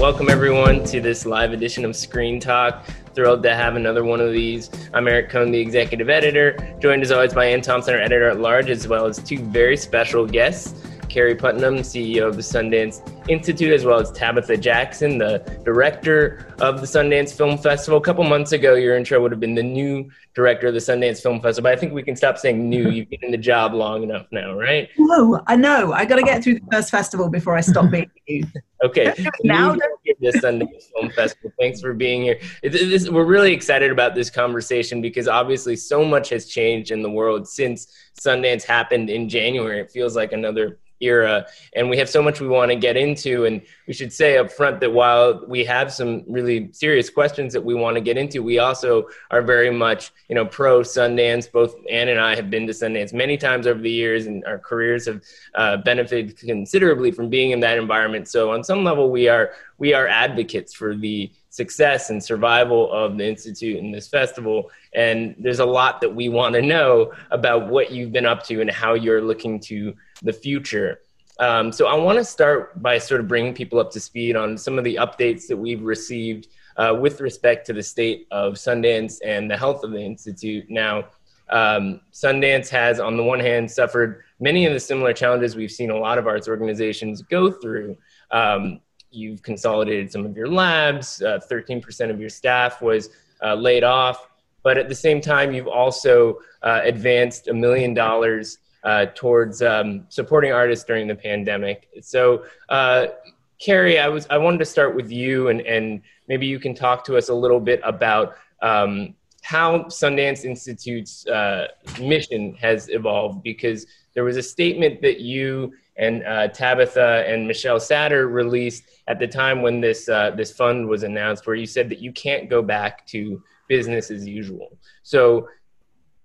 Welcome everyone to this live edition of Screen Talk. Thrilled to have another one of these. I'm Eric Cohn, the executive editor, joined as always by Ann Thompson, our editor at large, as well as two very special guests, Carrie Putnam, CEO of the Sundance Institute, as well as Tabitha Jackson, the director of the Sundance Film Festival. A couple months ago, your intro would have been the new director of the Sundance Film Festival, but I think we can stop saying new. You've been in the job long enough now, right? No, I know. I got to get through the first festival before I stop being new. Okay. Now the Sundance Film Festival. Thanks for being here. We're really excited about this conversation because obviously so much has changed in the world since Sundance happened in January. It feels like another era, and we have so much we want to get into, and we should say up front that while we have some really serious questions that we want to get into, we also are very much, you know, pro Sundance. Both Ann and I have been to Sundance many times over the years, and our careers have benefited considerably from being in that environment. So on some level, we are advocates for the success and survival of the Institute and this festival. And there's a lot that we want to know about what you've been up to and how you're looking to the future. So I want to start by sort of bringing people up to speed on some of the updates that we've received with respect to the state of Sundance and the health of the Institute. Now, Sundance has, on the one hand, suffered many of the similar challenges we've seen a lot of arts organizations go through. You've consolidated some of your labs, 13% of your staff was laid off, but at the same time, you've also advanced $1 million towards supporting artists during the pandemic. So, Carrie, I wanted to start with you, and maybe you can talk to us a little bit about how Sundance Institute's mission has evolved, because there was a statement that you and Tabitha and Michelle Satter released at the time when this fund was announced, where you said that you can't go back to business as usual. So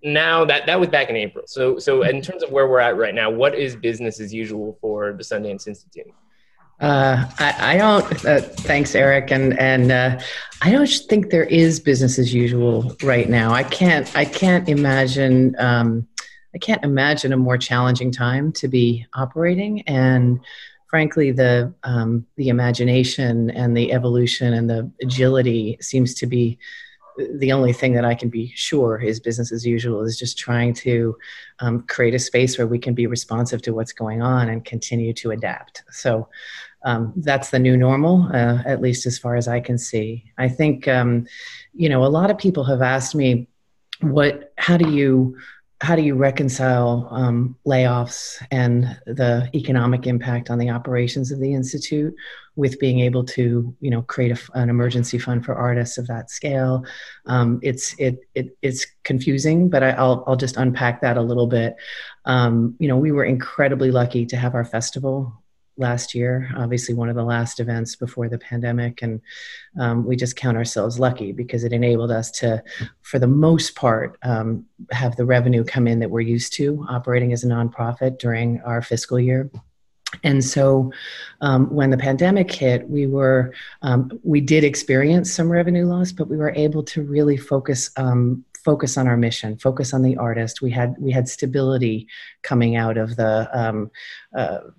now that was back in April. So in terms of where we're at right now, what is business as usual for the Sundance Institute? Thanks, Eric. And I don't think there is business as usual right now. I can't imagine a more challenging time to be operating. And frankly, the imagination and the evolution and the agility seems to be the only thing that I can be sure is business as usual, is just trying to create a space where we can be responsive to what's going on and continue to adapt. So that's the new normal, at least as far as I can see. I think, a lot of people have asked me, how do you reconcile layoffs and the economic impact on the operations of the Institute with being able to, create an emergency fund for artists of that scale? It's confusing, but I'll just unpack that a little bit. We were incredibly lucky to have our festival last year, obviously one of the last events before the pandemic. And we just count ourselves lucky because it enabled us to, for the most part, have the revenue come in that we're used to operating as a nonprofit during our fiscal year. And so when the pandemic hit, we did experience some revenue loss, but we were able to really focus on our mission, focus on the artist. We had stability coming out of the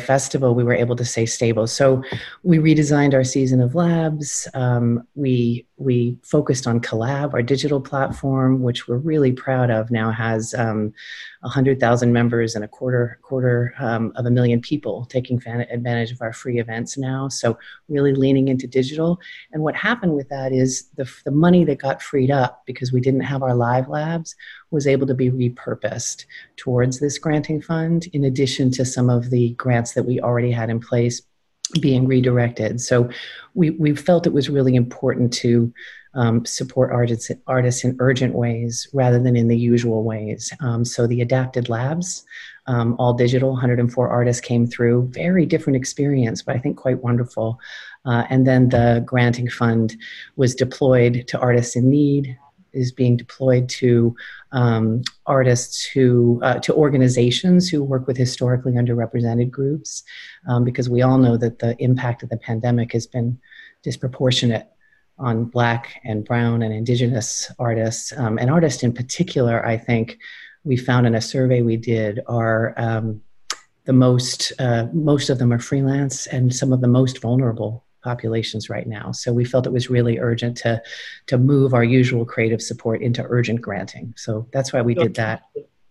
festival. We were able to stay stable. So we redesigned our season of labs. We focused on Collab, our digital platform, which we're really proud of. Now has 100,000 members and a quarter of a million people taking advantage of our free events now. So really leaning into digital. And what happened with that is the money that got freed up because we didn't have our live labs was able to be repurposed towards this granting fund, in addition to some of the grants that we already had in place being redirected. So we felt it was really important to support artists in urgent ways rather than in the usual ways. So the adapted labs, all digital, 104 artists came through. Very different experience, but I think quite wonderful. And then the granting fund was deployed to artists in need, is being deployed to artists to organizations who work with historically underrepresented groups, because we all know that the impact of the pandemic has been disproportionate on Black and Brown and Indigenous artists. And artists in particular, I think, we found in a survey we did, are the most of them are freelance and some of the most vulnerable populations right now. So we felt it was really urgent to move our usual creative support into urgent granting. So that's why we did that.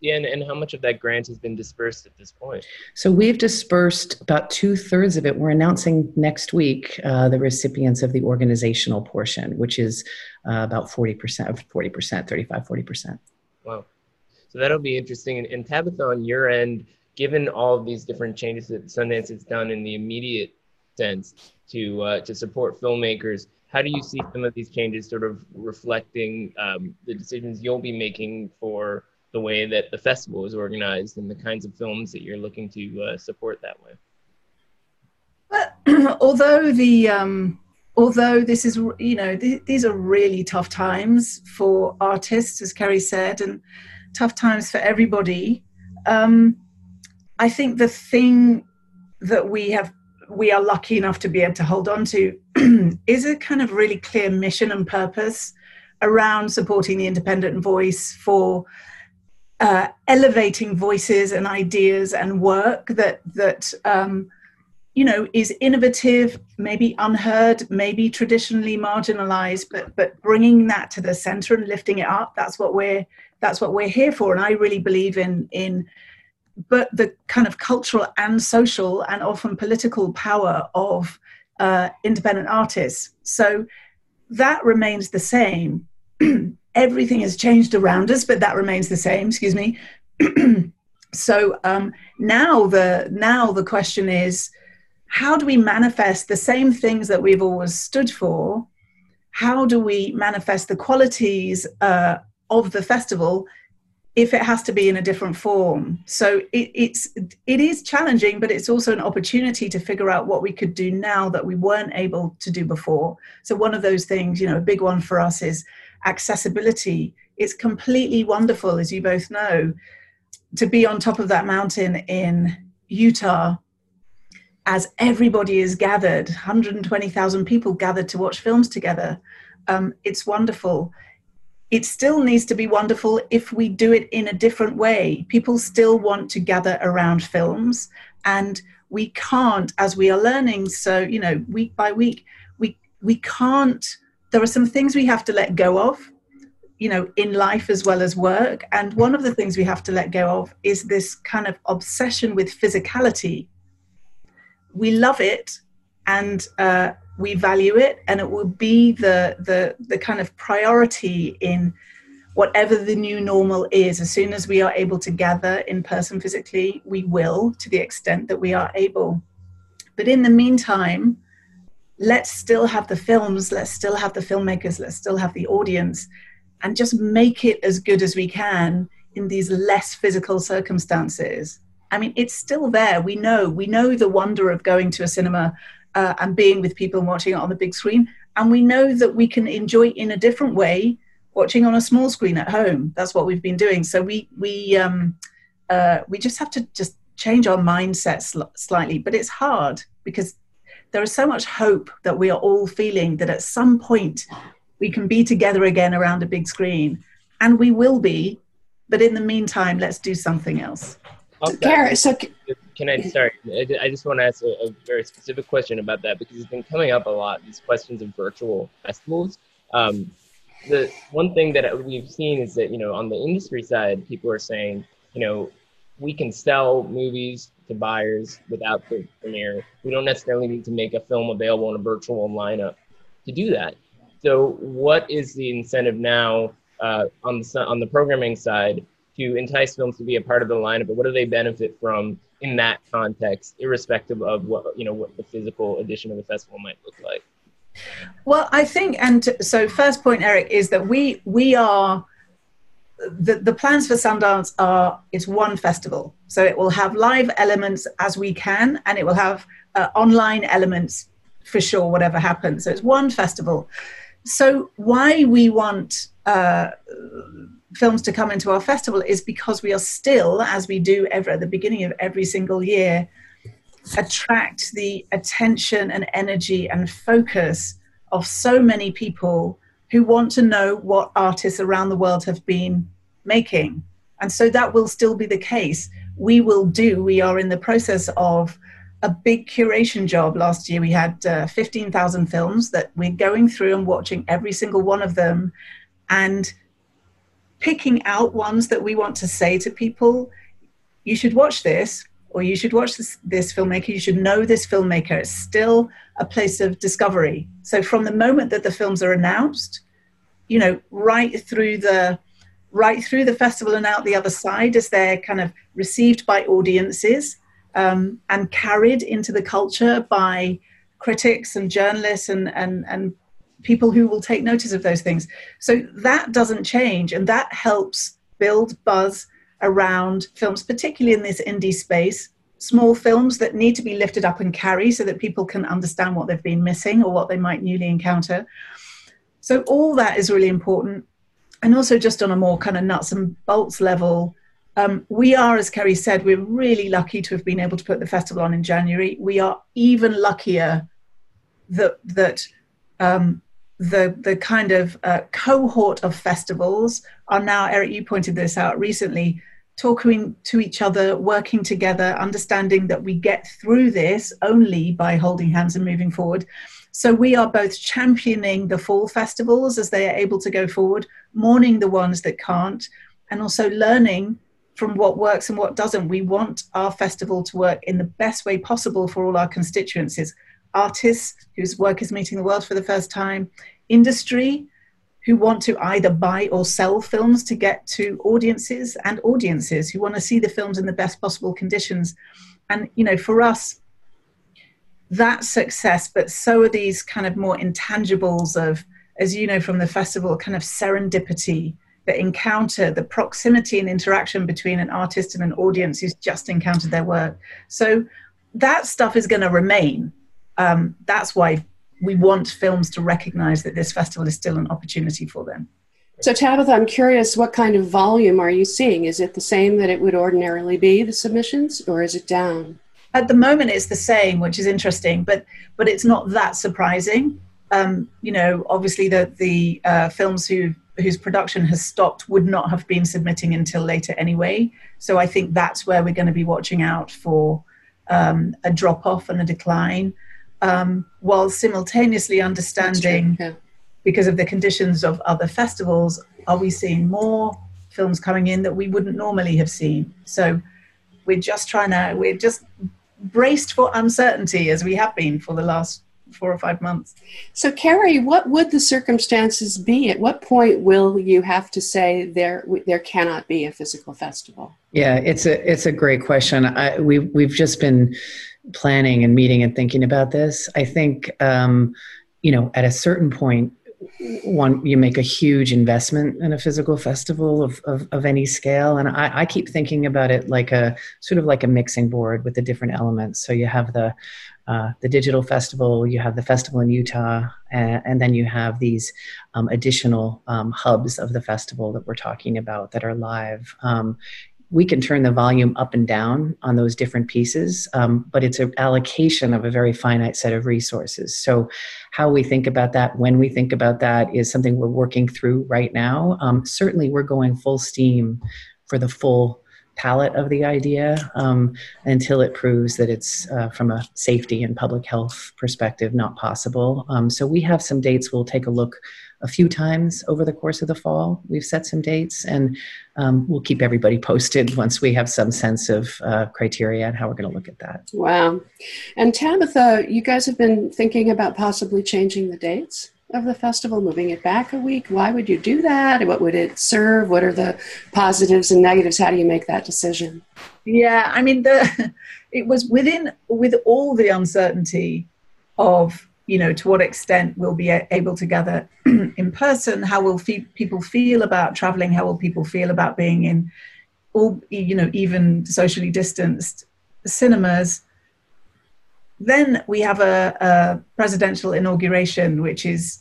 Yeah, and how much of that grant has been dispersed at this point? So we've dispersed about 2/3 of it. We're announcing next week the recipients of the organizational portion, which is about 40%. Wow. So that'll be interesting. And Tabitha, on your end, given all of these different changes that Sundance has done in the immediate sense to support filmmakers, how do you see some of these changes sort of reflecting the decisions you'll be making for the way that the festival is organized and the kinds of films that you're looking to support that way? Well, although this is, you know, these are really tough times for artists, as Carrie said, and tough times for everybody. I think the thing that we are lucky enough to be able to hold on to is a kind of really clear mission and purpose around supporting the independent voice for elevating voices and ideas and work that you know, is innovative, maybe unheard, maybe traditionally marginalized, but bringing that to the center and lifting it up. That's what we're here for. And I really believe in the kind of cultural and social and often political power of independent artists. So that remains the same. Everything has changed around us, but that remains the same, excuse me. So now the question is, how do we manifest the same things that we've always stood for? How do we manifest the qualities of the festival if it has to be in a different form? So it is challenging, but it's also an opportunity to figure out what we could do now that we weren't able to do before. So one of those things, you know, a big one for us is accessibility. It's completely wonderful, as you both know, to be on top of that mountain in Utah as everybody is gathered, 120,000 people gathered to watch films together. It's wonderful. It still needs to be wonderful if we do it in a different way. People still want to gather around films, and we can't, as we are learning, so, you know, week by week, we can't. There are some things we have to let go of, you know, in life as well as work. And one of the things we have to let go of is this kind of obsession with physicality. We love it and we value it, and it will be the kind of priority in whatever the new normal is. As soon as we are able to gather in person physically, we will, to the extent that we are able. But in the meantime, let's still have the films, let's still have the filmmakers, let's still have the audience, and just make it as good as we can in these less physical circumstances. I mean, it's still there. We know the wonder of going to a cinema and being with people and watching it on the big screen. And we know that we can enjoy in a different way watching on a small screen at home. That's what we've been doing. So we just have to just change our mindset slightly, but it's hard because there is so much hope that we are all feeling that at some point we can be together again around a big screen, and we will be, but in the meantime, let's do something else. I just want to ask a very specific question about that, because it's been coming up a lot, these questions of virtual festivals. The one thing that we've seen is that, you know, on the industry side, people are saying, you know, we can sell movies to buyers without the premiere. We don't necessarily need to make a film available in a virtual lineup to do that. So what is the incentive now on the programming side to entice films to be a part of the lineup, but what do they benefit from in that context, irrespective of what the physical edition of the festival might look like? Well, I think, so first point, Eric, is that we are, the plans for Sundance are, it's one festival. So it will have live elements as we can, and it will have online elements for sure, whatever happens. So it's one festival. So why we want films to come into our festival is because we are still, as we do ever at the beginning of every single year, attract the attention and energy and focus of so many people who want to know what artists around the world have been making. And so that will still be the case. we will do. We are in the process of a big curation job. Last year we had 15,000 films that we're going through and watching every single one of them and picking out ones that we want to say to people, you should watch this, or you should watch this filmmaker, you should know this filmmaker. It's still a place of discovery. So from the moment that the films are announced, you know, right through the festival and out the other side, as they're kind of received by audiences and carried into the culture by critics and journalists and people who will take notice of those things. So that doesn't change, and that helps build buzz around films, particularly in this indie space, small films that need to be lifted up and carry so that people can understand what they've been missing or what they might newly encounter. So all that is really important. And also just on a more kind of nuts and bolts level, we are, as Kerry said, we're really lucky to have been able to put the festival on in January. We are even luckier that the kind of cohort of festivals are now, Eric, you pointed this out recently, talking to each other, working together, understanding that we get through this only by holding hands and moving forward. So we are both championing the fall festivals as they are able to go forward, mourning the ones that can't, and also learning from what works and what doesn't. We want our festival to work in the best way possible for all our constituencies. Artists whose work is meeting the world for the first time, industry who want to either buy or sell films to get to audiences, and audiences who want to see the films in the best possible conditions. And, you know, for us, that's success, but so are these kind of more intangibles of, as you know from the festival, kind of serendipity, the encounter, the proximity and interaction between an artist and an audience who's just encountered their work. So that stuff is going to remain. That's why we want films to recognize that this festival is still an opportunity for them. So Tabitha, I'm curious, what kind of volume are you seeing? Is it the same that it would ordinarily be, the submissions, or is it down? At the moment it's the same, which is interesting, but it's not that surprising. You know, obviously the films whose production has stopped would not have been submitting until later anyway. So I think that's where we're going to be watching out for a drop-off and a decline. While simultaneously understanding, because of the conditions of other festivals, are we seeing more films coming in that we wouldn't normally have seen? So we're just braced for uncertainty, as we have been for the last 4 or 5 months. So Carrie, what would the circumstances be? At what point will you have to say there cannot be a physical festival? Yeah, it's a great question. We've just been planning and meeting and thinking about this. I think, you know, at a certain point, you make a huge investment in a physical festival of any scale. And I keep thinking about it like a sort of like a mixing board with the different elements. So you have the digital festival, you have the festival in Utah, and then you have these additional hubs of the festival that we're talking about that are live. We can turn the volume up and down on those different pieces, but it's an allocation of a very finite set of resources. So how we think about that, when we think about that, is something we're working through right now. Certainly we're going full steam for the full palette of the idea until it proves that it's from a safety and public health perspective not possible. So we have some dates we'll take a look a few times over the course of the fall. We've set some dates, and we'll keep everybody posted once we have some sense of criteria and how we're going to look at that. Wow. And Tabitha, you guys have been thinking about possibly changing the dates of the festival, moving it back a week. Why would you do that? What would it serve? What are the positives and negatives? How do you make that decision? Yeah, I mean, it was with all the uncertainty of, you know, to what extent we'll be able to gather in person, how will people feel about traveling, how will people feel about being in all, you know, even socially distanced cinemas. Then we have a presidential inauguration, which is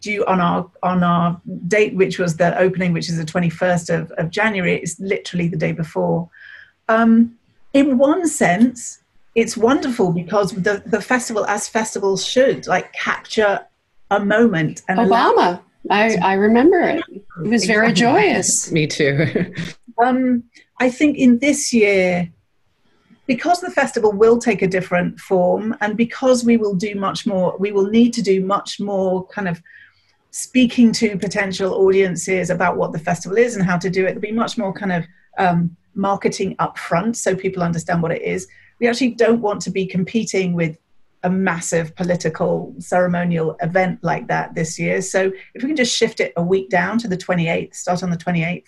due on our date, which was the opening, which is the 21st of January. It's literally the day before. In one sense, it's wonderful because the festival, as festivals should, like, capture a moment. And Obama, I remember it. It was very joyous. Me too. I think in this year, because the festival will take a different form, and because we will do much more, we will need to do much more kind of speaking to potential audiences about what the festival is and how to do it. There'll be much more kind of marketing up front so people understand what it is. We actually don't want to be competing with a massive political ceremonial event like that this year. So if we can just shift it a week down to the 28th, start on the 28th,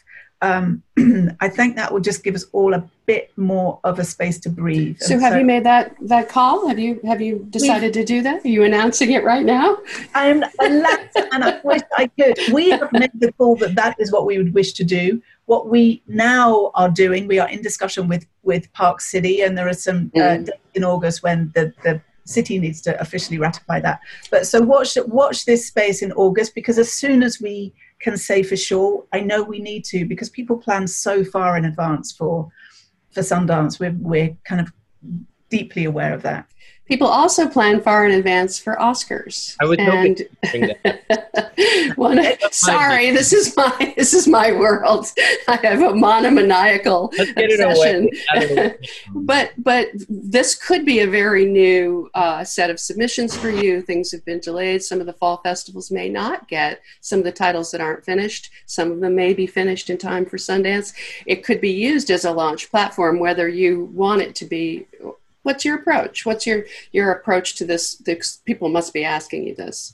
I think that will just give us all a bit more of a space to breathe. So have you made that call? Have you decided to do that? Are you announcing it right now? I am relaxed, and I wish I could. We have made the call that that is what we would wish to do. What we now are doing, we are in discussion with Park City, and there are some in August when the city needs to officially ratify that. But so watch this space in August, because as soon as we can say for sure, I know we need to, because people plan so far in advance for Sundance. We're kind of deeply aware of that. People also plan far in advance for Oscars. I would hope that. Sorry, this is my world. I have a monomaniacal obsession. But this could be a very new set of submissions for you. Things have been delayed. Some of the fall festivals may not get some of the titles that aren't finished. Some of them may be finished in time for Sundance. It could be used as a launch platform, whether you want it to be. What's your approach? What's your approach to this? People must be asking you this.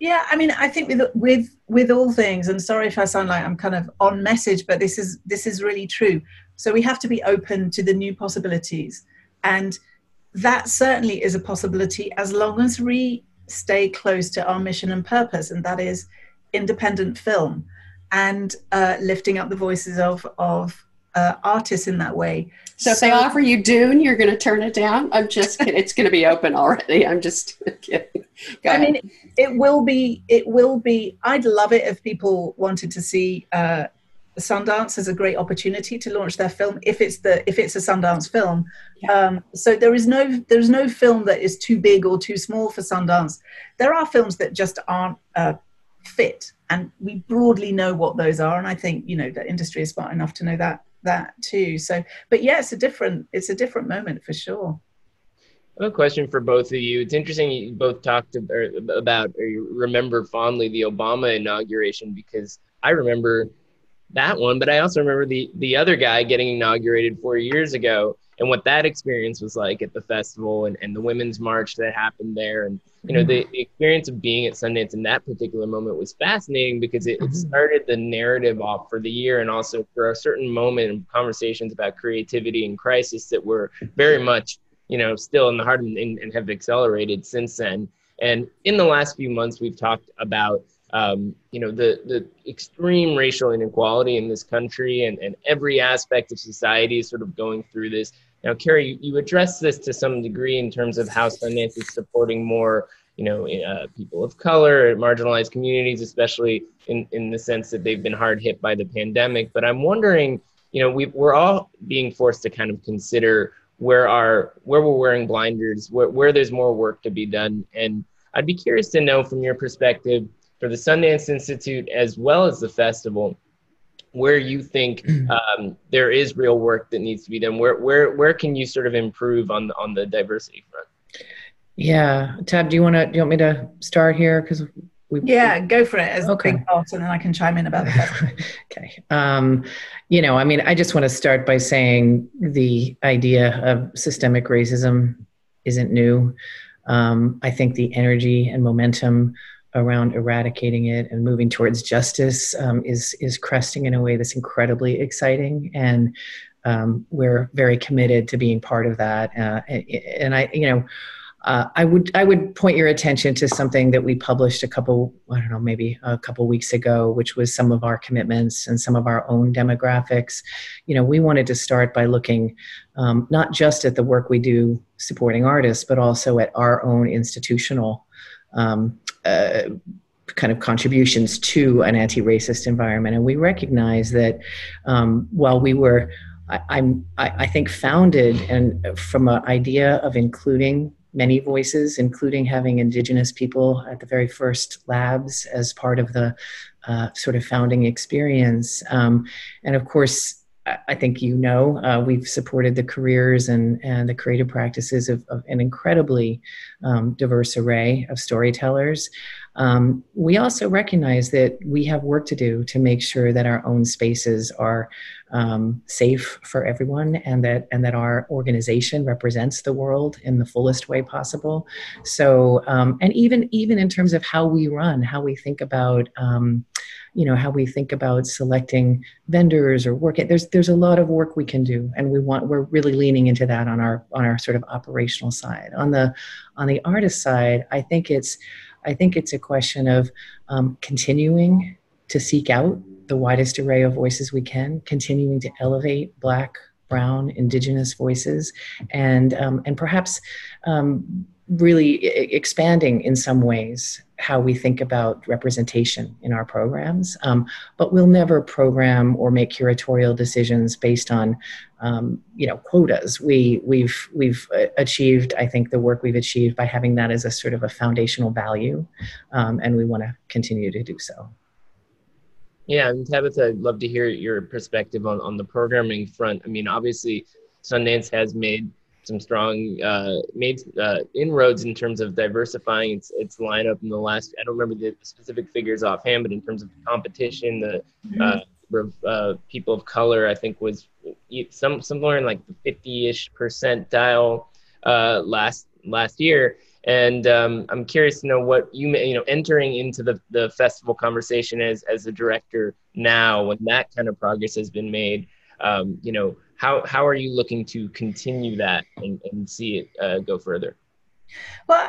Yeah, I mean, I think with all things, and sorry if I sound like I'm kind of on message, but this is really true. So we have to be open to the new possibilities. And that certainly is a possibility as long as we stay close to our mission and purpose, and that is independent film and lifting up the voices of artists in that way. So if they offer you Dune, you're going to turn it down? I'm just kidding. It's going to be open already. I'm just kidding. I mean, it will be, I'd love it if people wanted to see Sundance as a great opportunity to launch their film, if it's a Sundance film. Yeah. So there's no film that is too big or too small for Sundance. There are films that just aren't fit, and we broadly know what those are. And I think, you know, the industry is smart enough to know that too. So, but yeah, it's a different moment for sure. I have a question for both of you. It's interesting you both talked about, or you remember fondly, the Obama inauguration, because I remember that one, but I also remember the other guy getting inaugurated 4 years ago and what that experience was like at the festival and the Women's March that happened there. And, you know, the experience of being at Sundance in that particular moment was fascinating, because it started the narrative off for the year, and also for a certain moment in conversations about creativity and crisis that were very much, you know, still in the heart and have accelerated since then. And in the last few months, we've talked about, you know, the extreme racial inequality in this country, and every aspect of society is sort of going through this. Now, Carrie, you addressed this to some degree in terms of how Sundance is supporting more, you know, people of color, marginalized communities, especially in the sense that they've been hard hit by the pandemic. But I'm wondering, you know, we're all being forced to kind of consider where we're wearing blinders, where there's more work to be done. And I'd be curious to know from your perspective, for the Sundance Institute as well as the festival, where you think there is real work that needs to be done. Where can you sort of improve on the diversity front? Yeah, Tab, do you want me to start here? Because go for it as a big part, and then I can chime in about that. Okay. You know, I mean, I just want to start by saying the idea of systemic racism isn't new. I think the energy and momentum around eradicating it and moving towards justice is cresting in a way that's incredibly exciting, and we're very committed to being part of that. And I, you know, I would point your attention to something that we published maybe a couple weeks ago, which was some of our commitments and some of our own demographics. You know, we wanted to start by looking not just at the work we do supporting artists, but also at our own institutional kind of contributions to an anti-racist environment. And we recognize that while we were, I think, founded and from an idea of including many voices, including having Indigenous people at the very first labs as part of the sort of founding experience. And of course, I think you know, we've supported the careers and the creative practices of an incredibly diverse array of storytellers. We also recognize that we have work to do to make sure that our own spaces are safe for everyone, and that our organization represents the world in the fullest way possible. So, and even in terms of how we run, how we think about, how we think about selecting vendors or work. There's a lot of work we can do, and we're really leaning into that on our sort of operational side. On the artist side, I think it's a question of continuing to seek out the widest array of voices we can, continuing to elevate Black, Brown, Indigenous voices, and perhaps really expanding in some ways how we think about representation in our programs. But we'll never program or make curatorial decisions based on, quotas. We've achieved, I think, the work we've achieved by having that as a sort of a foundational value, and we want to continue to do so. Yeah, and Tabitha, I'd love to hear your perspective on the programming front. I mean, obviously, Sundance has made some strong inroads in terms of diversifying its lineup in the last, I don't remember the specific figures offhand, but in terms of competition, the number of people of color, I think, was somewhere in like the 50-ish percentile last year. And I'm curious to know what entering into the festival conversation as a director now, when that kind of progress has been made, how are you looking to continue that and see it go further? Well,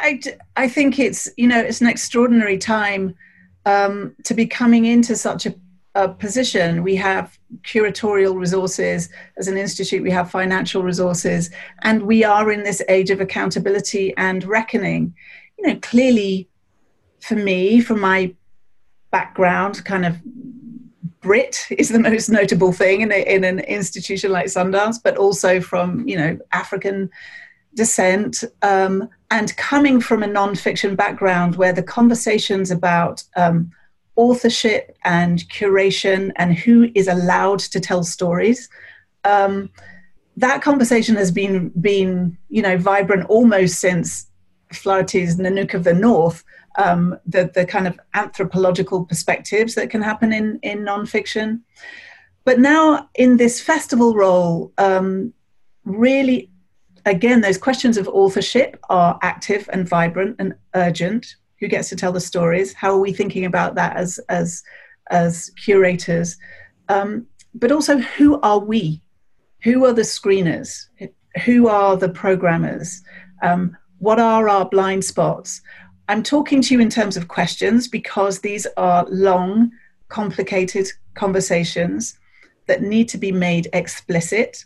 I think it's an extraordinary time to be coming into such a position. We have curatorial resources as an institute, we have financial resources, and we are in this age of accountability and reckoning. Clearly for me, from my background, kind of Brit is the most notable thing in an institution like Sundance, but also from, African descent, and coming from a non-fiction background where the conversations about authorship and curation and who is allowed to tell stories, that conversation has been vibrant almost since Flaherty's Nanook of the North, the kind of anthropological perspectives that can happen in nonfiction. But now in this festival role, really, again, those questions of authorship are active and vibrant and urgent. Who gets to tell the stories? How are we thinking about that as curators? But also, who are we? Who are the screeners? Who are the programmers? What are our blind spots? I'm talking to you in terms of questions because these are long, complicated conversations that need to be made explicit.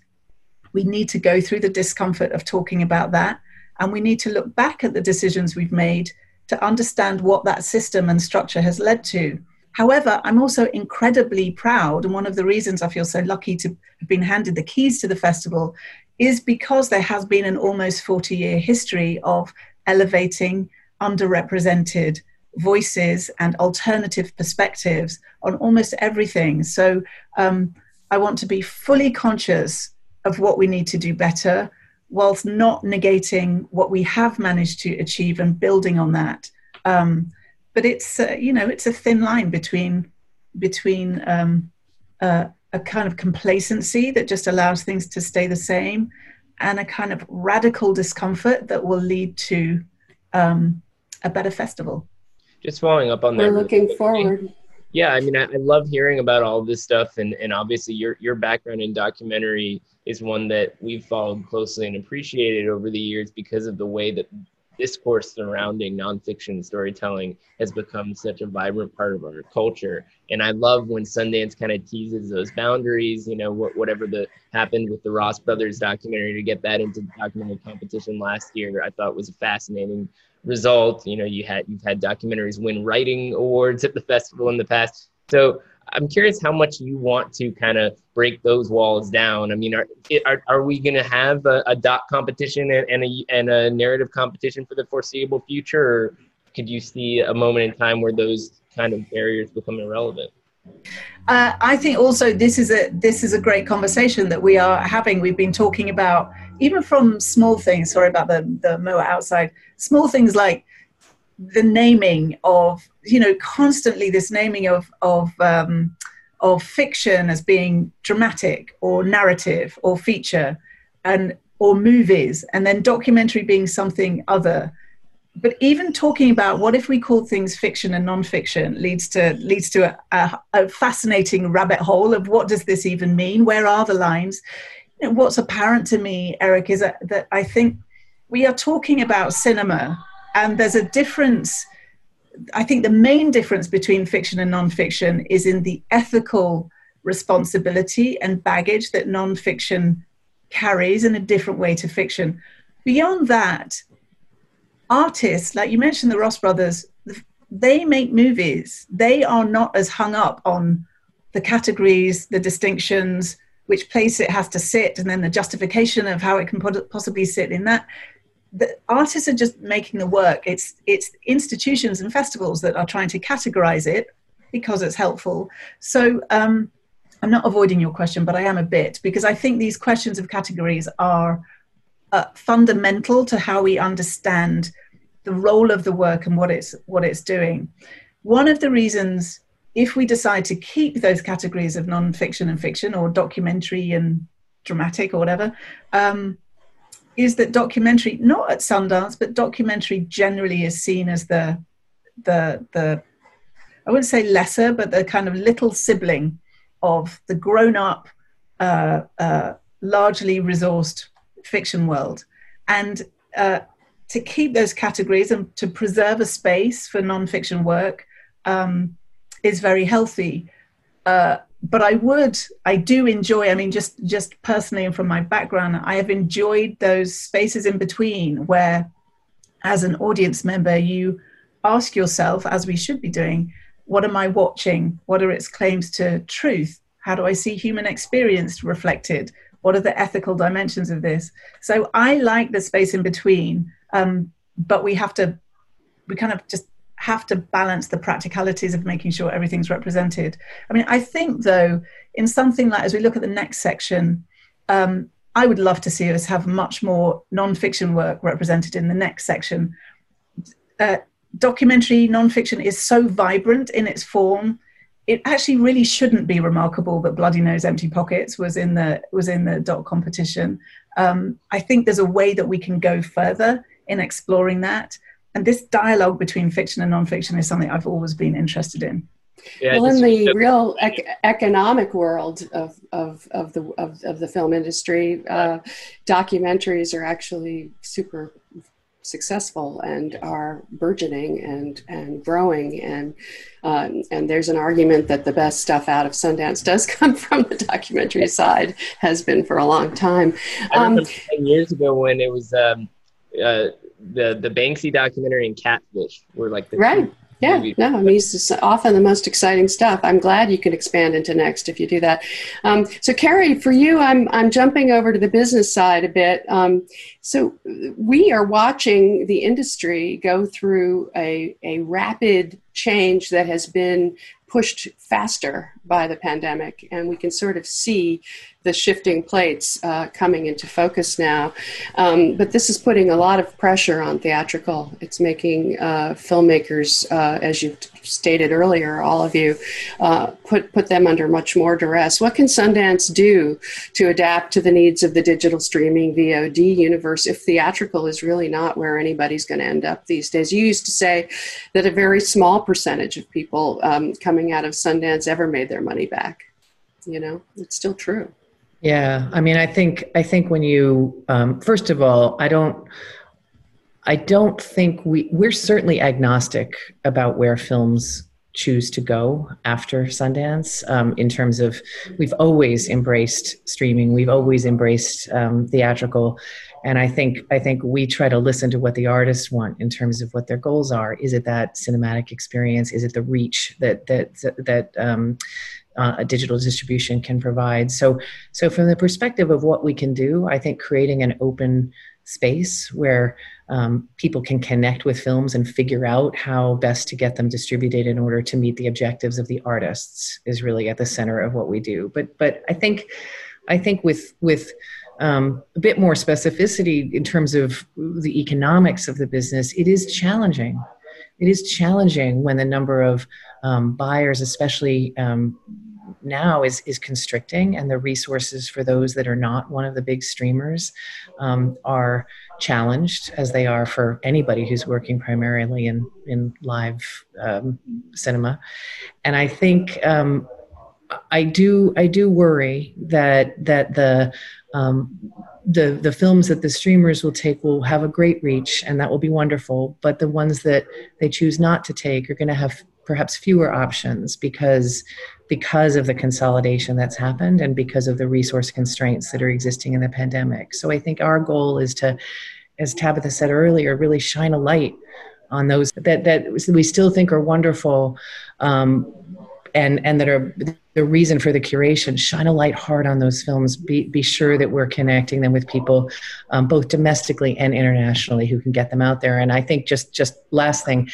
We need to go through the discomfort of talking about that, and we need to look back at the decisions we've made to understand what that system and structure has led to. However, I'm also incredibly proud, and one of the reasons I feel so lucky to have been handed the keys to the festival is because there has been an almost 40-year history of elevating underrepresented voices and alternative perspectives on almost everything. So I want to be fully conscious of what we need to do better, whilst not negating what we have managed to achieve and building on that. But it's a thin line between a kind of complacency that just allows things to stay the same, and a kind of radical discomfort that will lead to a better festival. Just following up on that. We're looking forward. Yeah, I mean, I love hearing about all this stuff, and obviously your background in documentary is one that we've followed closely and appreciated over the years because of the way that discourse surrounding nonfiction storytelling has become such a vibrant part of our culture. And I love when Sundance kind of teases those boundaries, whatever happened with the Ross Brothers documentary, to get that into the documentary competition last year, I thought was a fascinating result. You've had documentaries win writing awards at the festival in the past. So I'm curious how much you want to kind of break those walls down. I mean, are we going to have a doc competition and a narrative competition for the foreseeable future? Or could you see a moment in time where those kind of barriers become irrelevant? I think also this is a great conversation that we are having. We've been talking about, even from small things, sorry about the mower outside, small things like the naming of, you know, constantly this naming of fiction as being dramatic or narrative or feature or movies, and then documentary being something other. But even talking about what if we call things fiction and non-fiction leads to a fascinating rabbit hole of what does this even mean? Where are the lines? You know, what's apparent to me, Eric, is that I think we are talking about cinema, and there's a difference. I think the main difference between fiction and non-fiction is in the ethical responsibility and baggage that non-fiction carries in a different way to fiction. Beyond that, artists, like you mentioned, the Ross Brothers, they make movies. They are not as hung up on the categories, the distinctions, which place it has to sit, and then the justification of how it can possibly sit in that. The artists are just making the work. It's institutions and festivals that are trying to categorize it because it's helpful. So I'm not avoiding your question, but I am a bit, because I think these questions of categories are fundamental to how we understand the role of the work and what it's doing. One of the reasons, if we decide to keep those categories of non-fiction and fiction, or documentary and dramatic or whatever, is that documentary, not at Sundance, but documentary generally is seen as the I wouldn't say lesser, but the kind of little sibling of the grown-up, largely resourced fiction world. And to keep those categories and to preserve a space for non-fiction work is very healthy. But I do enjoy, I mean, just personally and from my background, I have enjoyed those spaces in between where, as an audience member, you ask yourself, as we should be doing, what am I watching? What are its claims to truth? How do I see human experience reflected? What are the ethical dimensions of this? So I like the space in between, but we kind of just have to balance the practicalities of making sure everything's represented. I mean, I think though, in something like, as we look at the next section, I would love to see us have much more non-fiction work represented in the next section. Documentary non-fiction is so vibrant in its form. It actually really shouldn't be remarkable that Bloody Nose, Empty Pockets was in the doc competition. I think there's a way that we can go further in exploring that. And this dialogue between fiction and nonfiction is something I've always been interested in. Yeah, well, in the real economic world of the film industry, documentaries are actually super successful and are burgeoning and growing, and there's an argument that the best stuff out of Sundance does come from the documentary side, has been for a long time. I remember 10 years ago when it was the Banksy documentary and Catfish were like the right two. Yeah, no, I mean, it's often the most exciting stuff. I'm glad you can expand into next if you do that. So, Carrie, for you, I'm jumping over to the business side a bit. So we are watching the industry go through a rapid change that has been pushed faster by the pandemic, and we can sort of see the shifting plates coming into focus now. But this is putting a lot of pressure on theatrical. It's making filmmakers, as you stated earlier, all of you, put them under much more duress. What can Sundance do to adapt to the needs of the digital streaming VOD universe if theatrical is really not where anybody's going to end up these days? You used to say that a very small percentage of people coming out of Sundance ever made their money back. You know, it's still true. Yeah, I mean, I think when you first of all, I don't think we're certainly agnostic about where films choose to go after Sundance, in terms of, we've always embraced streaming, we've always embraced theatrical, and I think we try to listen to what the artists want in terms of what their goals are. Is it that cinematic experience? Is it the reach that a digital distribution can provide. So from the perspective of what we can do, I think creating an open space where people can connect with films and figure out how best to get them distributed in order to meet the objectives of the artists is really at the center of what we do. But I think with a bit more specificity in terms of the economics of the business, it is challenging. It is challenging when the number of buyers, especially now, is constricting, and the resources for those that are not one of the big streamers are challenged, as they are for anybody who's working primarily in live cinema. And I think I do worry that the films that the streamers will take will have a great reach, and that will be wonderful. But the ones that they choose not to take are going to have perhaps fewer options because of the consolidation that's happened and because of the resource constraints that are existing in the pandemic. So I think our goal is to, as Tabitha said earlier, really shine a light on those that we still think are wonderful, and that are the reason for the curation. Shine a light hard on those films. Be sure that we're connecting them with people, both domestically and internationally, who can get them out there. And I think just last thing,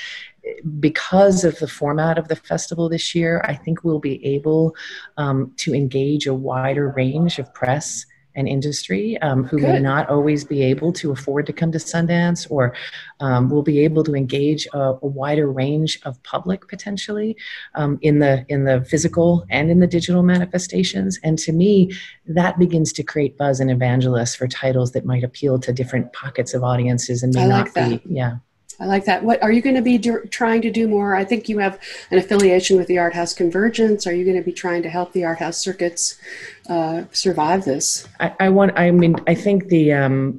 because of the format of the festival this year, I think we'll be able to engage a wider range of press and industry who may not always be able to afford to come to Sundance, or will be able to engage a wider range of public potentially in the physical and in the digital manifestations. And to me, that begins to create buzz and evangelists for titles that might appeal to different pockets of audiences and may not be. Yeah. I like that. What are you going to be trying to do more? I think you have an affiliation with the Art House Convergence. Are you going to be trying to help the art house circuits survive this? I think the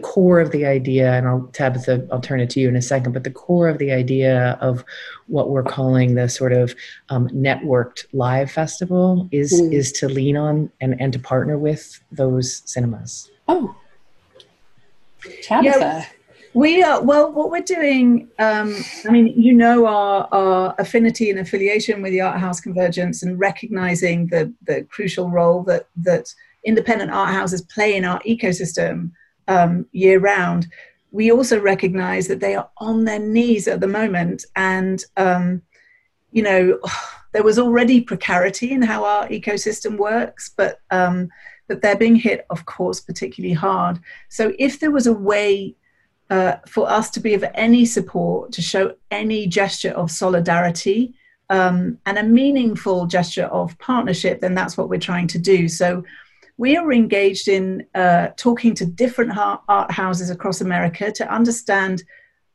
core of the idea, and Tabitha, I'll turn it to you in a second, but the core of the idea of what we're calling the sort of networked live festival is to lean on and to partner with those cinemas. Oh, Tabitha. Yeah. We are, well, what we're doing, I mean, you know, our affinity and affiliation with the Art House Convergence, and recognizing the crucial role that independent art houses play in our ecosystem year round. We also recognize that they are on their knees at the moment. And, you know, there was already precarity in how our ecosystem works, but they're being hit, of course, particularly hard. So if there was a way for us to be of any support, to show any gesture of solidarity and a meaningful gesture of partnership, then that's what we're trying to do. So we are engaged in talking to different art houses across America to understand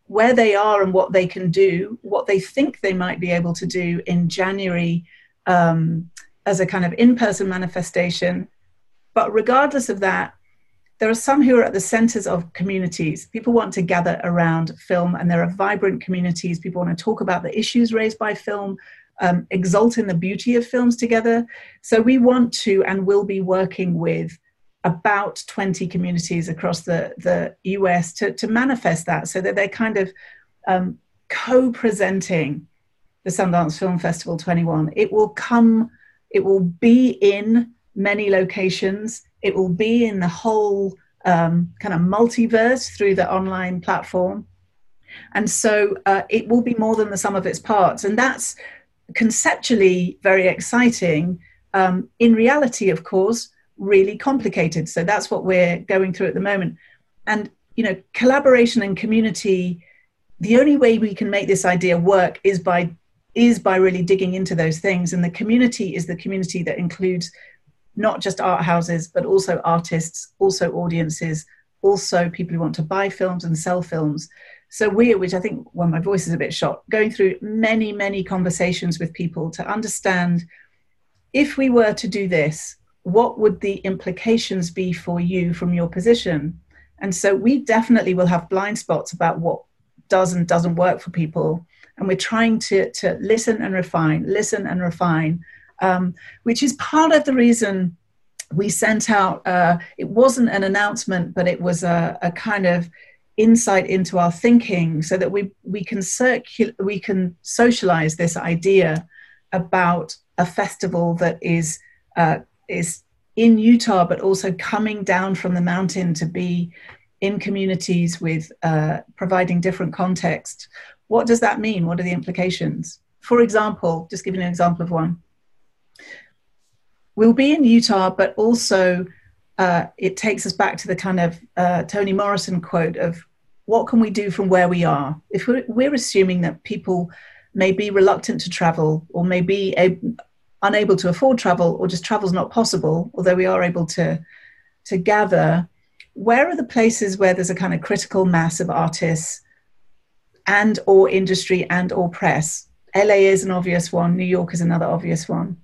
where they are and what they can do, what they think they might be able to do in January as a kind of in-person manifestation. But regardless of that, there are some who are at the centers of communities. People want to gather around film, and there are vibrant communities. People want to talk about the issues raised by film, exalting the beauty of films together. So we want to and will be working with about 20 communities across the US to manifest that, so that they're kind of co-presenting the Sundance Film Festival 21. It will be in many locations. It will be in the whole kind of multiverse through the online platform. And so it will be more than the sum of its parts. And that's conceptually very exciting. In reality, of course, really complicated. So that's what we're going through at the moment. And, you know, collaboration and community, the only way we can make this idea work is by really digging into those things. And the community is the community that includes not just art houses, but also artists, also audiences, also people who want to buy films and sell films. So we, which I think, well, my voice is a bit shot, going through many, many conversations with people to understand, if we were to do this, what would the implications be for you from your position? And so we definitely will have blind spots about what does and doesn't work for people. And we're trying to listen and refine, which is part of the reason we sent out, it wasn't an announcement, but it was a kind of insight into our thinking, so that we can socialize this idea about a festival that is in Utah, but also coming down from the mountain to be in communities with providing different context. What does that mean? What are the implications? For example, just giving an example of one. We'll be in Utah, but also it takes us back to the kind of Toni Morrison quote of, what can we do from where we are? If we're assuming that people may be reluctant to travel, or may be unable to afford travel, or just travel's not possible, although we are able to gather, where are the places where there's a kind of critical mass of artists and or industry and or press? LA is an obvious one, New York is another obvious one.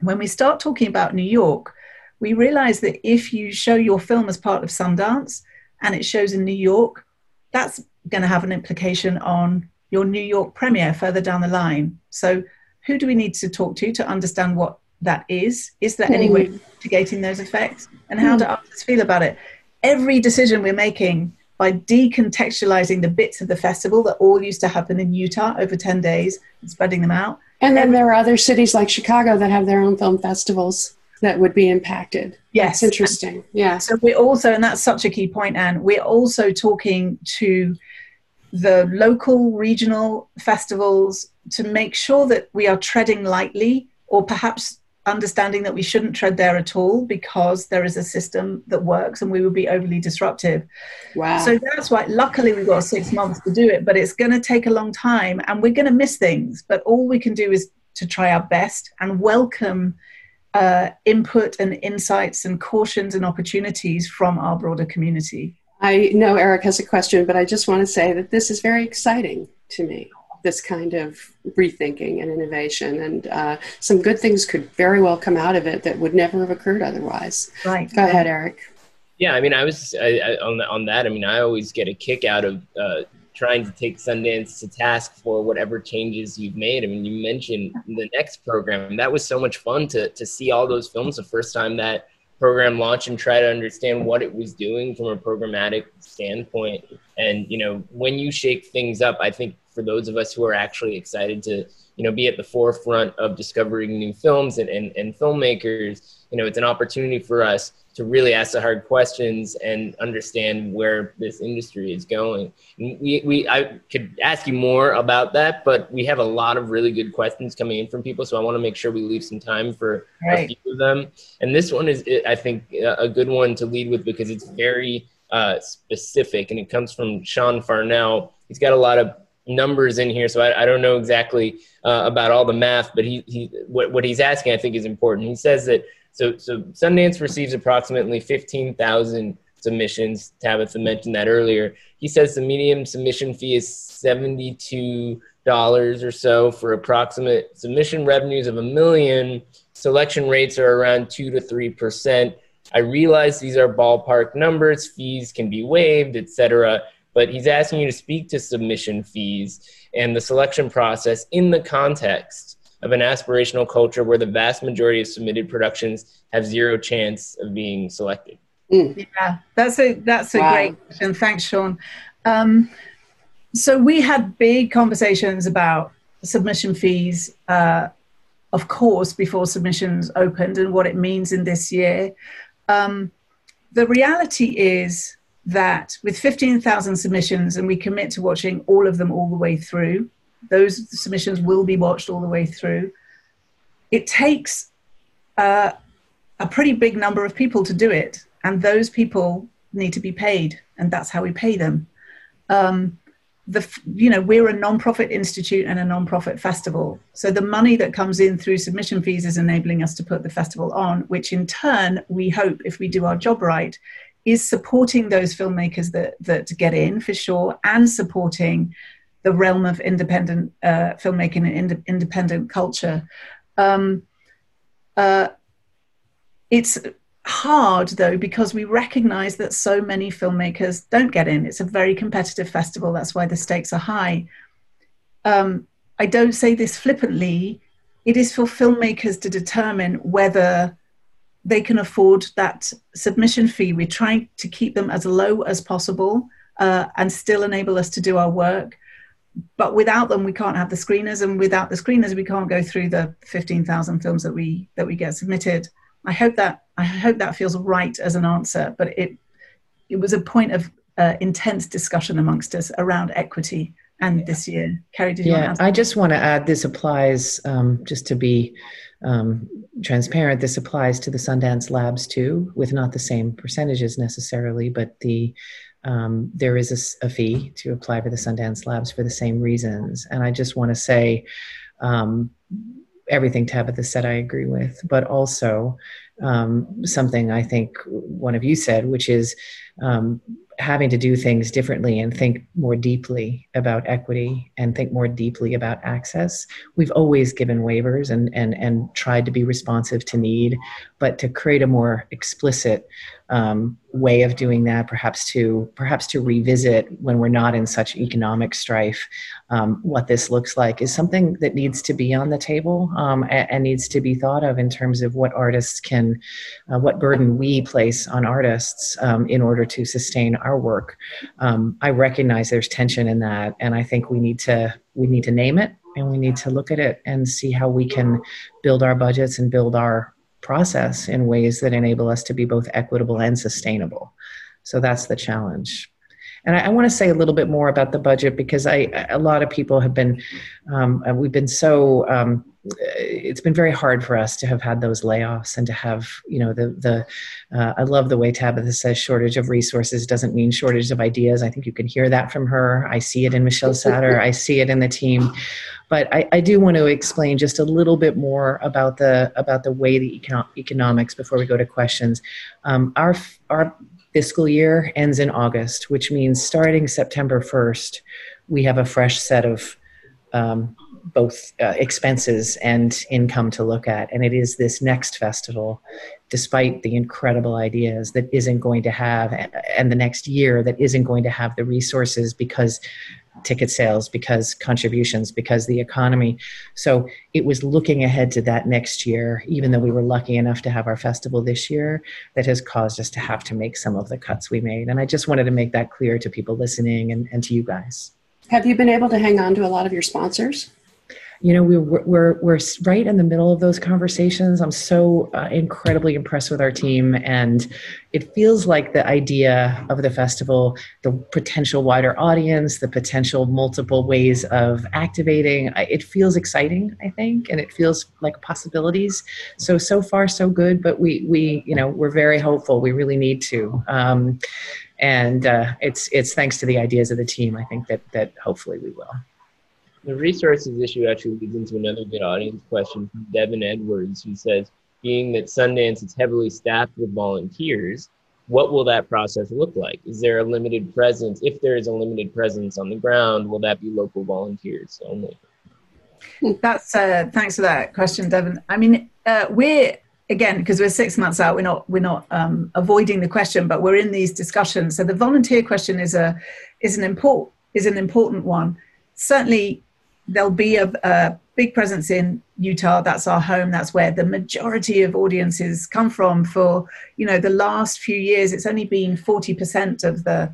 When we start talking about New York, we realize that if you show your film as part of Sundance and it shows in New York, that's going to have an implication on your New York premiere further down the line. So who do we need to talk to understand what that is? Is there any way of mitigating those effects? And how do artists feel about it? Every decision we're making by decontextualizing the bits of the festival that all used to happen in Utah over 10 days and spreading them out. And then there are other cities like Chicago that have their own film festivals that would be impacted. Yes. That's interesting. Yeah. So we're also, and that's such a key point, Anne, we're also talking to the local regional festivals to make sure that we are treading lightly, or perhaps understanding that we shouldn't tread there at all because there is a system that works and we would be overly disruptive. Wow. So that's why, luckily, we've got 6 months to do it, but it's going to take a long time and we're going to miss things. But all we can do is to try our best and welcome input and insights and cautions and opportunities from our broader community. I know Eric has a question, but I just want to say that this is very exciting to me, this kind of rethinking and innovation, and some good things could very well come out of it that would never have occurred otherwise. Right. Go ahead, Eric. Yeah, I mean, I was on that. I mean, I always get a kick out of trying to take Sundance to task for whatever changes you've made. I mean, you mentioned the next program. That was so much fun to see all those films the first time that program launch and try to understand what it was doing from a programmatic standpoint. And, you know, when you shake things up, I think for those of us who are actually excited to, you know, be at the forefront of discovering new films and filmmakers, you know, it's an opportunity for us to really ask the hard questions and understand where this industry is going. And I could ask you more about that, but we have a lot of really good questions coming in from people, so I want to make sure we leave some time for a few of them. And this one is, I think, a good one to lead with because it's very specific, and it comes from Sean Farnell. He's got a lot of numbers in here, so I don't know exactly about all the math, but what he's asking, I think, is important. He says that So Sundance receives approximately 15,000 submissions. Tabitha mentioned that earlier. He says the medium submission fee is $72 or so for approximate submission revenues of $1 million. Selection rates are around 2 to 3%. I realize these are ballpark numbers. Fees can be waived, etc. But he's asking you to speak to submission fees and the selection process in the context of an aspirational culture where the vast majority of submitted productions have zero chance of being selected. Yeah, that's a great question. Thanks, Sean. So we had big conversations about submission fees, of course, before submissions opened and what it means in this year. The reality is that with 15,000 submissions, and we commit to watching all of them all the way through, those submissions will be watched all the way through. It takes a pretty big number of people to do it, and those people need to be paid, and that's how we pay them. We're a non-profit institute and a non-profit festival, so the money that comes in through submission fees is enabling us to put the festival on, which in turn, we hope, if we do our job right, is supporting those filmmakers that get in, for sure, and supporting the realm of independent filmmaking and independent culture. It's hard, though, because we recognize that so many filmmakers don't get in. It's a very competitive festival. That's why the stakes are high. I don't say this flippantly. It is for filmmakers to determine whether they can afford that submission fee. We're trying to keep them as low as possible and still enable us to do our work. But without them, we can't have the screeners, and without the screeners, we can't go through the 15,000 films that we get submitted. I hope that feels right as an answer, but it was a point of intense discussion amongst us around equity. And this year, Carrie, did you want to ask? I just want to add, this applies, just to be transparent, this applies to the Sundance Labs too, with not the same percentages necessarily, but the there is a fee to apply for the Sundance Labs for the same reasons. And I just want to say, everything Tabitha said I agree with, but also something I think one of you said, which is having to do things differently and think more deeply about equity and think more deeply about access. We've always given waivers and tried to be responsive to need, but to create a more explicit way of doing that, perhaps to revisit when we're not in such economic strife, what this looks like is something that needs to be on the table and needs to be thought of in terms of what artists can, what burden we place on artists in order to sustain our work. I recognize there's tension in that, and I think we need to name it, and we need to look at it and see how we can build our budgets and build our process in ways that enable us to be both equitable and sustainable. So that's the challenge. And I want to say a little bit more about the budget, because a lot of people have been, we've been so, it's been very hard for us to have had those layoffs and to have, I love the way Tabitha says shortage of resources doesn't mean shortage of ideas. I think you can hear that from her. I see it in Michelle Satter. I see it in the team. But I do want to explain just a little bit more about the way the economics before we go to questions. Our fiscal year ends in August, which means starting September 1st, we have a fresh set of both expenses and income to look at. And it is this next festival, despite the incredible ideas, that isn't going to have, and the next year that isn't going to have the resources, because ticket sales, because contributions, because the economy. So it was looking ahead to that next year, even though we were lucky enough to have our festival this year, that has caused us to have to make some of the cuts we made. And I just wanted to make that clear to people listening and to you guys. Have you been able to hang on to a lot of your sponsors? You know, we're right in the middle of those conversations. I'm so incredibly impressed with our team, and it feels like the idea of the festival, the potential wider audience, the potential multiple ways of activating, it feels exciting, I think, and it feels like possibilities. So far, so good, but we're very hopeful. We really need to. And it's thanks to the ideas of the team, I think, that hopefully we will. The resources issue actually leads into another good audience question from Devin Edwards, who says, being that Sundance is heavily staffed with volunteers, what will that process look like? Is there a limited presence? If there is a limited presence on the ground, will that be local volunteers only? That's thanks for that question, Devin. I mean, we're, again, because we're 6 months out, we're not avoiding the question, but we're in these discussions. So the volunteer question is an important one. Certainly, there'll be a big presence in Utah. That's our home. That's where the majority of audiences come from. For the last few years, it's only been 40% of the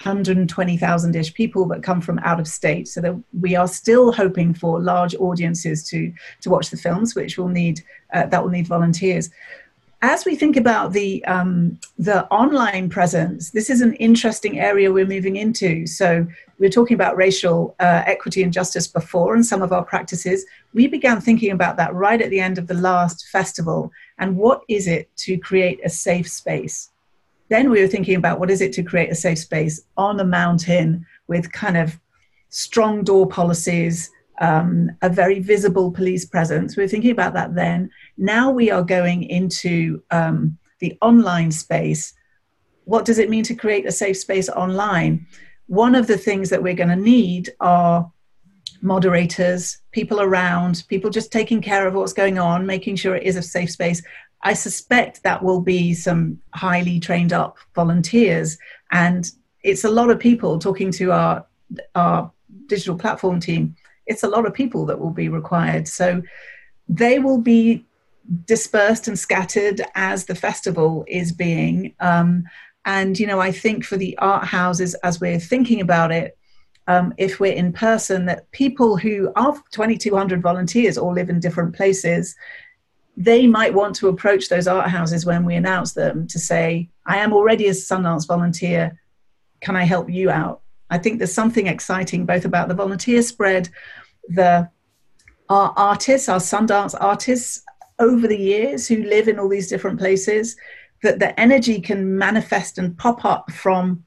120,000-ish people that come from out of state. So that we are still hoping for large audiences to watch the films, which will need that will need volunteers. As we think about the online presence, this is an interesting area we're moving into. So we were talking about racial equity and justice before, and some of our practices. We began thinking about that right at the end of the last festival. And what is it to create a safe space? Then we were thinking about what is it to create a safe space on a mountain with kind of strong door policies, a very visible police presence. We were thinking about that then. Now we are going into the online space. What does it mean to create a safe space online? One of the things that we're going to need are moderators, people around, people just taking care of what's going on, making sure it is a safe space. I suspect that will be some highly trained up volunteers. And it's a lot of people talking to our digital platform team. It's a lot of people that will be required. So they will be dispersed and scattered as the festival is being. And I think for the art houses, as we're thinking about it, if we're in person, that people who are 2,200 volunteers all live in different places, they might want to approach those art houses when we announce them to say, I am already a Sundance volunteer, can I help you out? I think there's something exciting both about the volunteer spread, our artists, our Sundance artists over the years who live in all these different places, that the energy can manifest and pop up from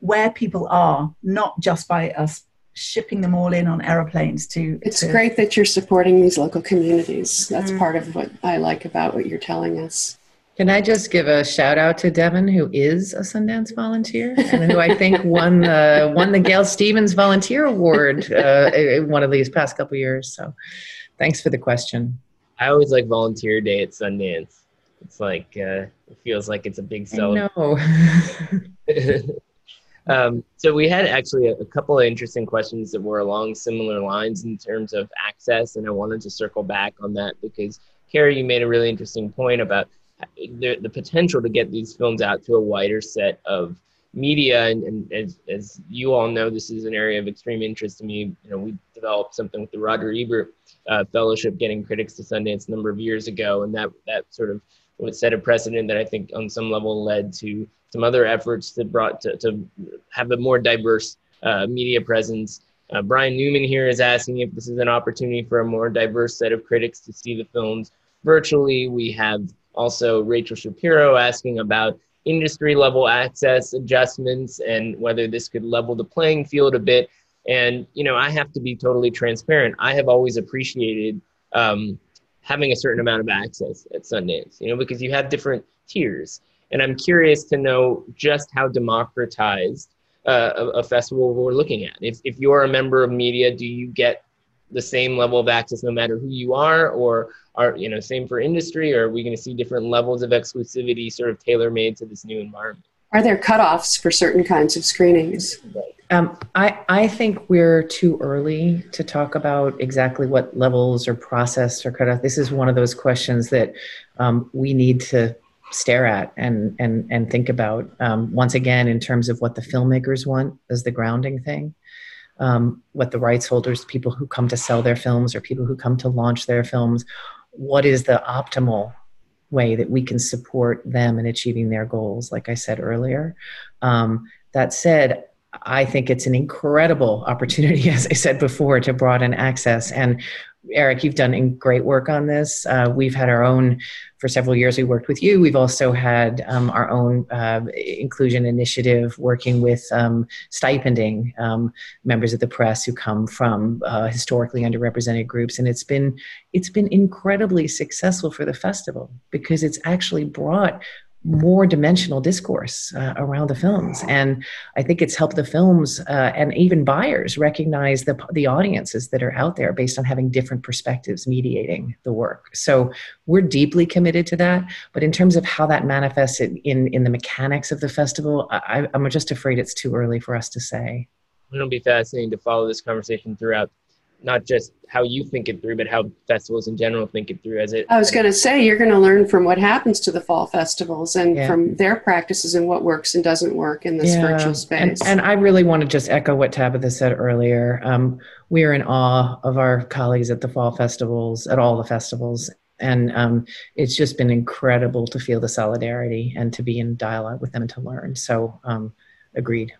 where people are, not just by us shipping them all in on aeroplanes to... It's great that you're supporting these local communities. That's part of what I like about what you're telling us. Can I just give a shout out to Devon, who is a Sundance volunteer and who I think won the Gail Stevens Volunteer Award in one of these past couple of years. So thanks for the question. I always like Volunteer Day at Sundance. It's like, it feels like it's a big celebration. So we had actually a couple of interesting questions that were along similar lines in terms of access. And I wanted to circle back on that because Carrie, you made a really interesting point about the potential to get these films out to a wider set of media. And as you all know, this is an area of extreme interest to me. You know, we developed something with the Roger Ebert Fellowship, Getting Critics to Sundance, a number of years ago. And that sort of set a precedent that I think on some level led to some other efforts that brought to have a more diverse media presence. Brian Newman here is asking if this is an opportunity for a more diverse set of critics to see the films virtually. We have also Rachel Shapiro asking about industry level access adjustments and whether this could level the playing field a bit. And, you know, I have to be totally transparent. I have always appreciated having a certain amount of access at Sundance, you know, because you have different tiers. And I'm curious to know just how democratized a festival we're looking at. If you're a member of media, do you get the same level of access no matter who you are, or are, you know, same for industry, or are we going to see different levels of exclusivity sort of tailor-made to this new environment? Are there cutoffs for certain kinds of screenings? I think we're too early to talk about exactly what levels or process or cutoff. This is one of those questions that we need to stare at and think about. Once again, in terms of what the filmmakers want as the grounding thing. What the rights holders, people who come to sell their films or people who come to launch their films, what is the optimal way that we can support them in achieving their goals, like I said earlier. That said, I think it's an incredible opportunity, as I said before, to broaden access. And Eric, you've done great work on this. We've had our own, for several years we worked with you. We've also had our own inclusion initiative working with stipending members of the press who come from historically underrepresented groups. And it's been incredibly successful for the festival because it's actually brought more dimensional discourse around the films. And I think it's helped the films and even buyers recognize the audiences that are out there based on having different perspectives mediating the work. So we're deeply committed to that. But in terms of how that manifests in the mechanics of the festival, I'm just afraid it's too early for us to say. It'll be fascinating to follow this conversation throughout, not just how you think it through, but how festivals in general think it through. I was going to say, you're going to learn from what happens to the fall festivals and from their practices and what works and doesn't work in this virtual space. And I really want to just echo what Tabitha said earlier. We are in awe of our colleagues at the fall festivals, at all the festivals. And it's just been incredible to feel the solidarity and to be in dialogue with them and to learn. So agreed.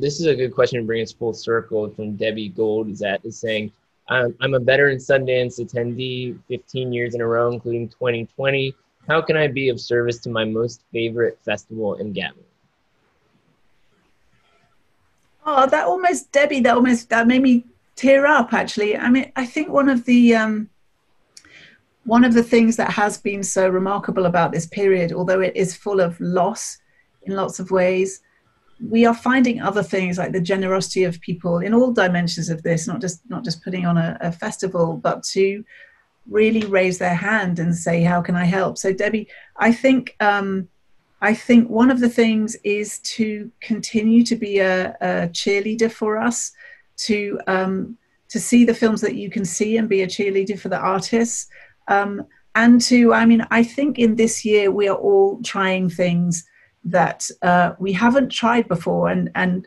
This is a good question to bring us full circle from Debbie Gold is saying, I'm a veteran Sundance attendee 15 years in a row, including 2020. How can I be of service to my most favorite festival and gathering? Oh, that made me tear up, actually. I mean, I think one of the things that has been so remarkable about this period, although it is full of loss in lots of ways, we are finding other things like the generosity of people in all dimensions of this, not just putting on a festival, but to really raise their hand and say, how can I help? So Debbie, I think one of the things is to continue to be a cheerleader for us, to see the films that you can see and be a cheerleader for the artists. I think in this year, we are all trying things that we haven't tried before, and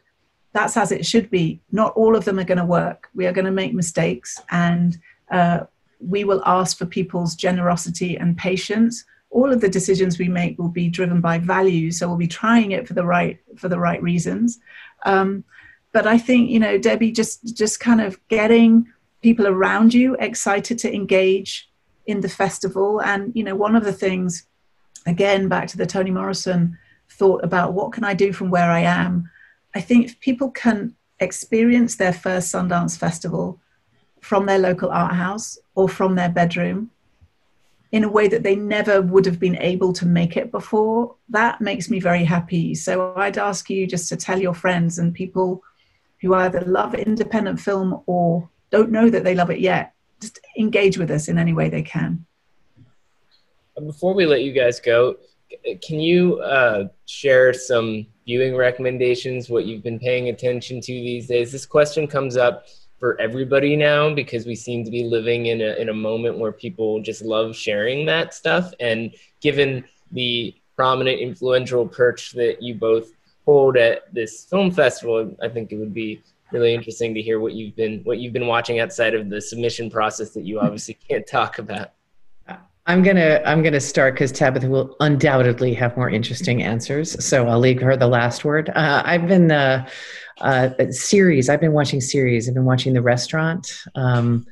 that's as it should be. Not all of them are going to work. We are going to make mistakes, and we will ask for people's generosity and patience. All of the decisions we make will be driven by values, so we'll be trying it for the right reasons. But I think, you know, Debbie, just kind of getting people around you excited to engage in the festival. And, you know, one of the things, again, back to the Toni Morrison thought about what can I do from where I am. I think if people can experience their first Sundance Festival from their local art house or from their bedroom in a way that they never would have been able to make it before, that makes me very happy. So I'd ask you just to tell your friends and people who either love independent film or don't know that they love it yet, just engage with us in any way they can. Before we let you guys go, can you share some viewing recommendations, what you've been paying attention to these days? This question comes up for everybody now because we seem to be living in a moment where people just love sharing that stuff. And given the prominent, influential perch that you both hold at this film festival, I think it would be really interesting to hear what you've been watching outside of the submission process that you obviously can't talk about. I'm gonna start because Tabitha will undoubtedly have more interesting answers. So I'll leave her the last word. I've been watching series. I've been watching The Restaurant on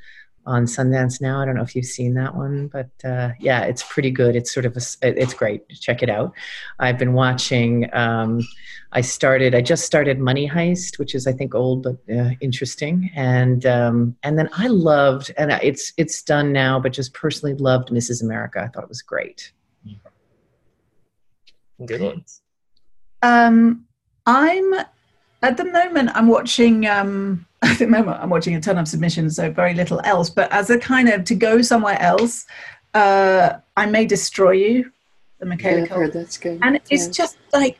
Sundance now. I don't know if you've seen that one, but yeah, it's pretty good. It's sort of it's great. Check it out. I've been watching. I just started Money Heist, which is I think old but interesting. And then I loved, and it's done now, but just personally loved Mrs. America. I thought it was great. Good ones. At the moment, I'm watching a ton of submissions, so very little else. But as a kind of to go somewhere else, I May Destroy You, the Michaela Cole. Yeah, that's good. And it's just like,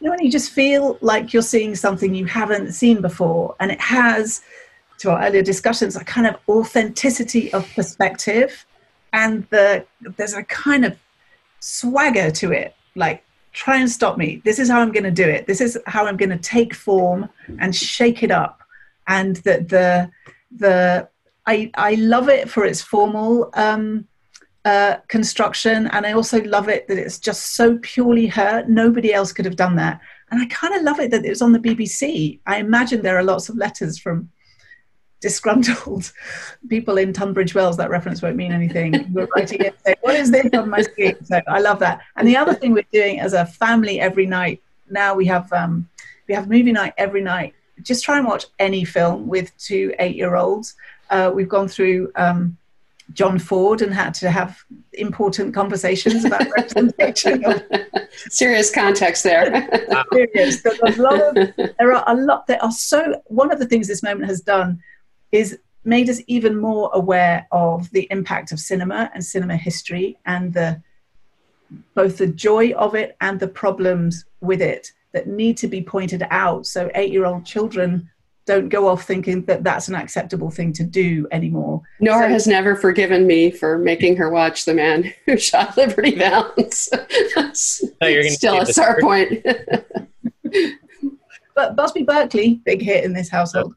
you know, when you just feel like you're seeing something you haven't seen before, and it has, to our earlier discussions, a kind of authenticity of perspective, and there's a kind of swagger to it, like, try and stop me. This is how I'm going to do it. This is how I'm going to take form and shake it up. And I love it for its formal construction. And I also love it that it's just so purely her. Nobody else could have done that. And I kind of love it that it was on the BBC. I imagine there are lots of letters from disgruntled people in Tunbridge Wells, that reference won't mean anything, we're writing it saying, what is this on my screen? So I love that. And the other thing we're doing as a family every night, now we have movie night every night, just try and watch any film with 2 8-year-olds. We've gone through John Ford and had to have important conversations about representation. Serious context there. Serious. One of the things this moment has done is made us even more aware of the impact of cinema and cinema history and both the joy of it and the problems with it that need to be pointed out. So 8-year-old children don't go off thinking that that's an acceptable thing to do anymore. Nora has never forgiven me for making her watch The Man Who Shot Liberty Valance. Still a sore point. But Busby Berkeley, big hit in this household.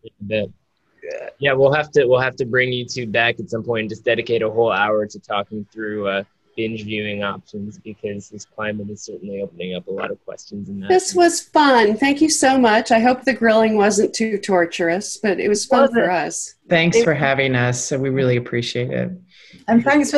Yeah, we'll have to bring you two back at some point and just dedicate a whole hour to talking through binge viewing options, because this climate is certainly opening up a lot of questions. This was fun. Thank you so much. I hope the grilling wasn't too torturous, but it was fun for us. Thanks for having us. So we really appreciate it. And thanks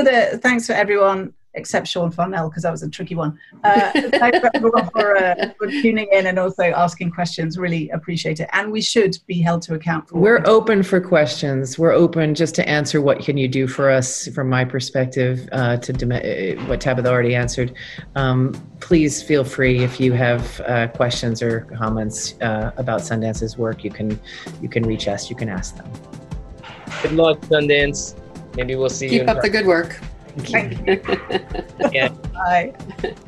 for everyone except Sean Farnell, because that was a tricky one. Thanks for everyone for tuning in and also asking questions. Really appreciate it. And we should be held to account for. We're open for questions. We're open just to answer what can you do for us from my perspective to what Tabitha already answered. Please feel free if you have questions or comments about Sundance's work, you can reach us, you can ask them. Good luck, Sundance. Maybe we'll see you. Keep up the good work. Thank you. Yeah. Bye.